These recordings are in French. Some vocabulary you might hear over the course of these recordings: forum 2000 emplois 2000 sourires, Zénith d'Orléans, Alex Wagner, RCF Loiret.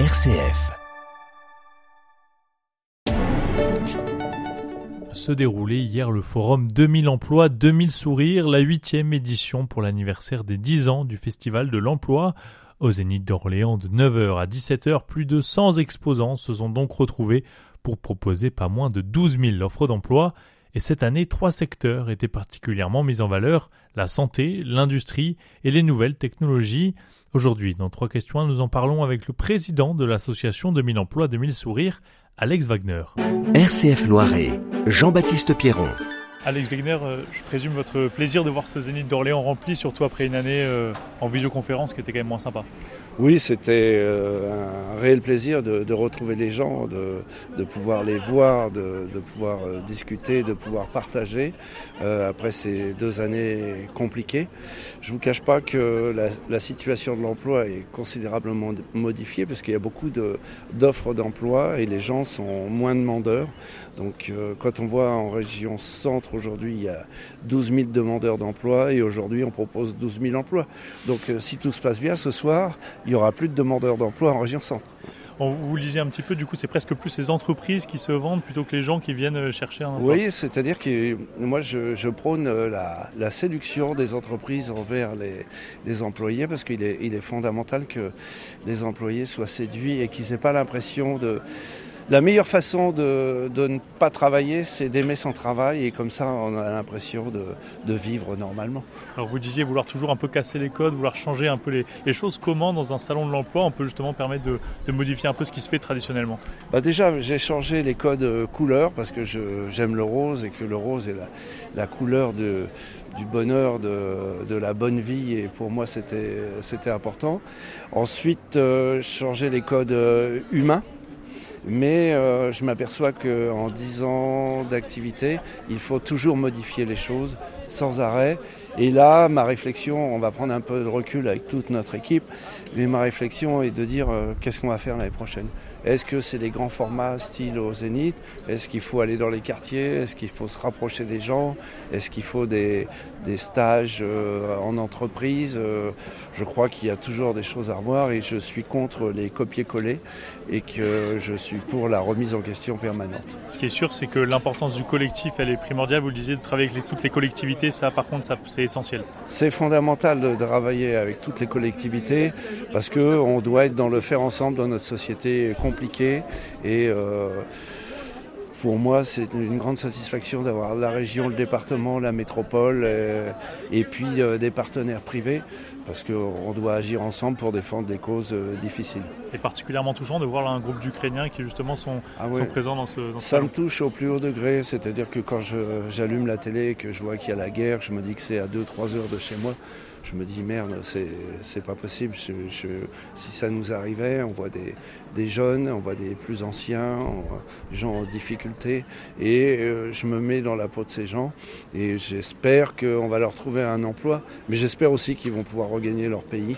RCF. Se déroulait hier le forum 2000 emplois 2000 sourires, la 8e édition pour l'anniversaire des 10 ans du Festival de l'Emploi. Au Zénith d'Orléans, de 9h à 17h, plus de 100 exposants se sont donc retrouvés pour proposer pas moins de 12 000 offres d'emploi. Et cette année, 3 secteurs étaient particulièrement mis en valeur, la santé, l'industrie et les nouvelles technologies. Aujourd'hui, dans 3 questions, nous en parlons avec le président de l'association 2000 emplois 2000 sourires, Alex Wagner. RCF Loiret, Jean-Baptiste Pierron. Alex Wagner, je présume votre plaisir de voir ce Zénith d'Orléans rempli, surtout après une année en visioconférence qui était quand même moins sympa. Oui, c'était un réel plaisir de retrouver les gens, de pouvoir les voir, de pouvoir discuter, de pouvoir partager après ces 2 années compliquées. Je ne vous cache pas que la situation de l'emploi est considérablement modifiée parce qu'il y a beaucoup d'offres d'emploi et les gens sont moins demandeurs. Donc quand on voit en région centre, aujourd'hui, il y a 12 000 demandeurs d'emploi et aujourd'hui, on propose 12 000 emplois. Donc, si tout se passe bien, ce soir, il n'y aura plus de demandeurs d'emploi en région centre. Vous lisez un petit peu, du coup, c'est presque plus ces entreprises qui se vendent plutôt que les gens qui viennent chercher un emploi. Oui, c'est-à-dire que moi, je prône la séduction des entreprises envers les employés parce qu'il est fondamental que les employés soient séduits et qu'ils n'aient pas l'impression de... La meilleure façon de ne pas travailler, c'est d'aimer son travail et comme ça, on a l'impression de vivre normalement. Alors vous disiez vouloir toujours un peu casser les codes, vouloir changer un peu les choses. Comment, dans un salon de l'emploi, on peut justement permettre de modifier un peu ce qui se fait traditionnellement ? Déjà, j'ai changé les codes couleurs parce que j'aime le rose et que le rose est la couleur du bonheur, de la bonne vie et pour moi, c'était important. Ensuite, changer les codes humains. Mais je m'aperçois qu'en 10 ans d'activité, il faut toujours modifier les choses sans arrêt. Et là, ma réflexion, on va prendre un peu de recul avec toute notre équipe, mais ma réflexion est de dire qu'est-ce qu'on va faire l'année prochaine ? Est-ce que c'est des grands formats style au Zénith ? Est-ce qu'il faut aller dans les quartiers ? Est-ce qu'il faut se rapprocher des gens ? Est-ce qu'il faut des stages en entreprise ? Je crois qu'il y a toujours des choses à revoir et je suis contre les copier-coller et que je suis pour la remise en question permanente. Ce qui est sûr, c'est que l'importance du collectif, elle est primordiale. Vous le disiez, de travailler avec toutes les collectivités, ça par contre, c'est essentiel. C'est fondamental de travailler avec toutes les collectivités parce qu'on doit être dans le faire ensemble dans notre société compliquée et pour moi c'est une grande satisfaction d'avoir la région, le département, la métropole et puis des partenaires privés parce qu'on doit agir ensemble pour défendre des causes difficiles. C'est particulièrement touchant de voir là un groupe d'Ukrainiens qui justement sont présents dans ce Ça me touche au plus haut degré, c'est-à-dire que quand j'allume la télé et que je vois qu'il y a la guerre, je me dis que c'est à 2-3 heures de chez moi, je me dis merde, c'est pas possible. Si ça nous arrivait, on voit des jeunes, on voit des plus anciens, des gens en difficulté et je me mets dans la peau de ces gens et j'espère qu'on va leur trouver un emploi, mais j'espère aussi qu'ils vont pouvoir regagner leur pays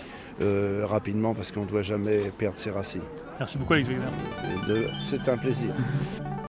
rapidement parce qu'on ne doit jamais perdre ses racines. Merci beaucoup Alex Wagner. C'est un plaisir.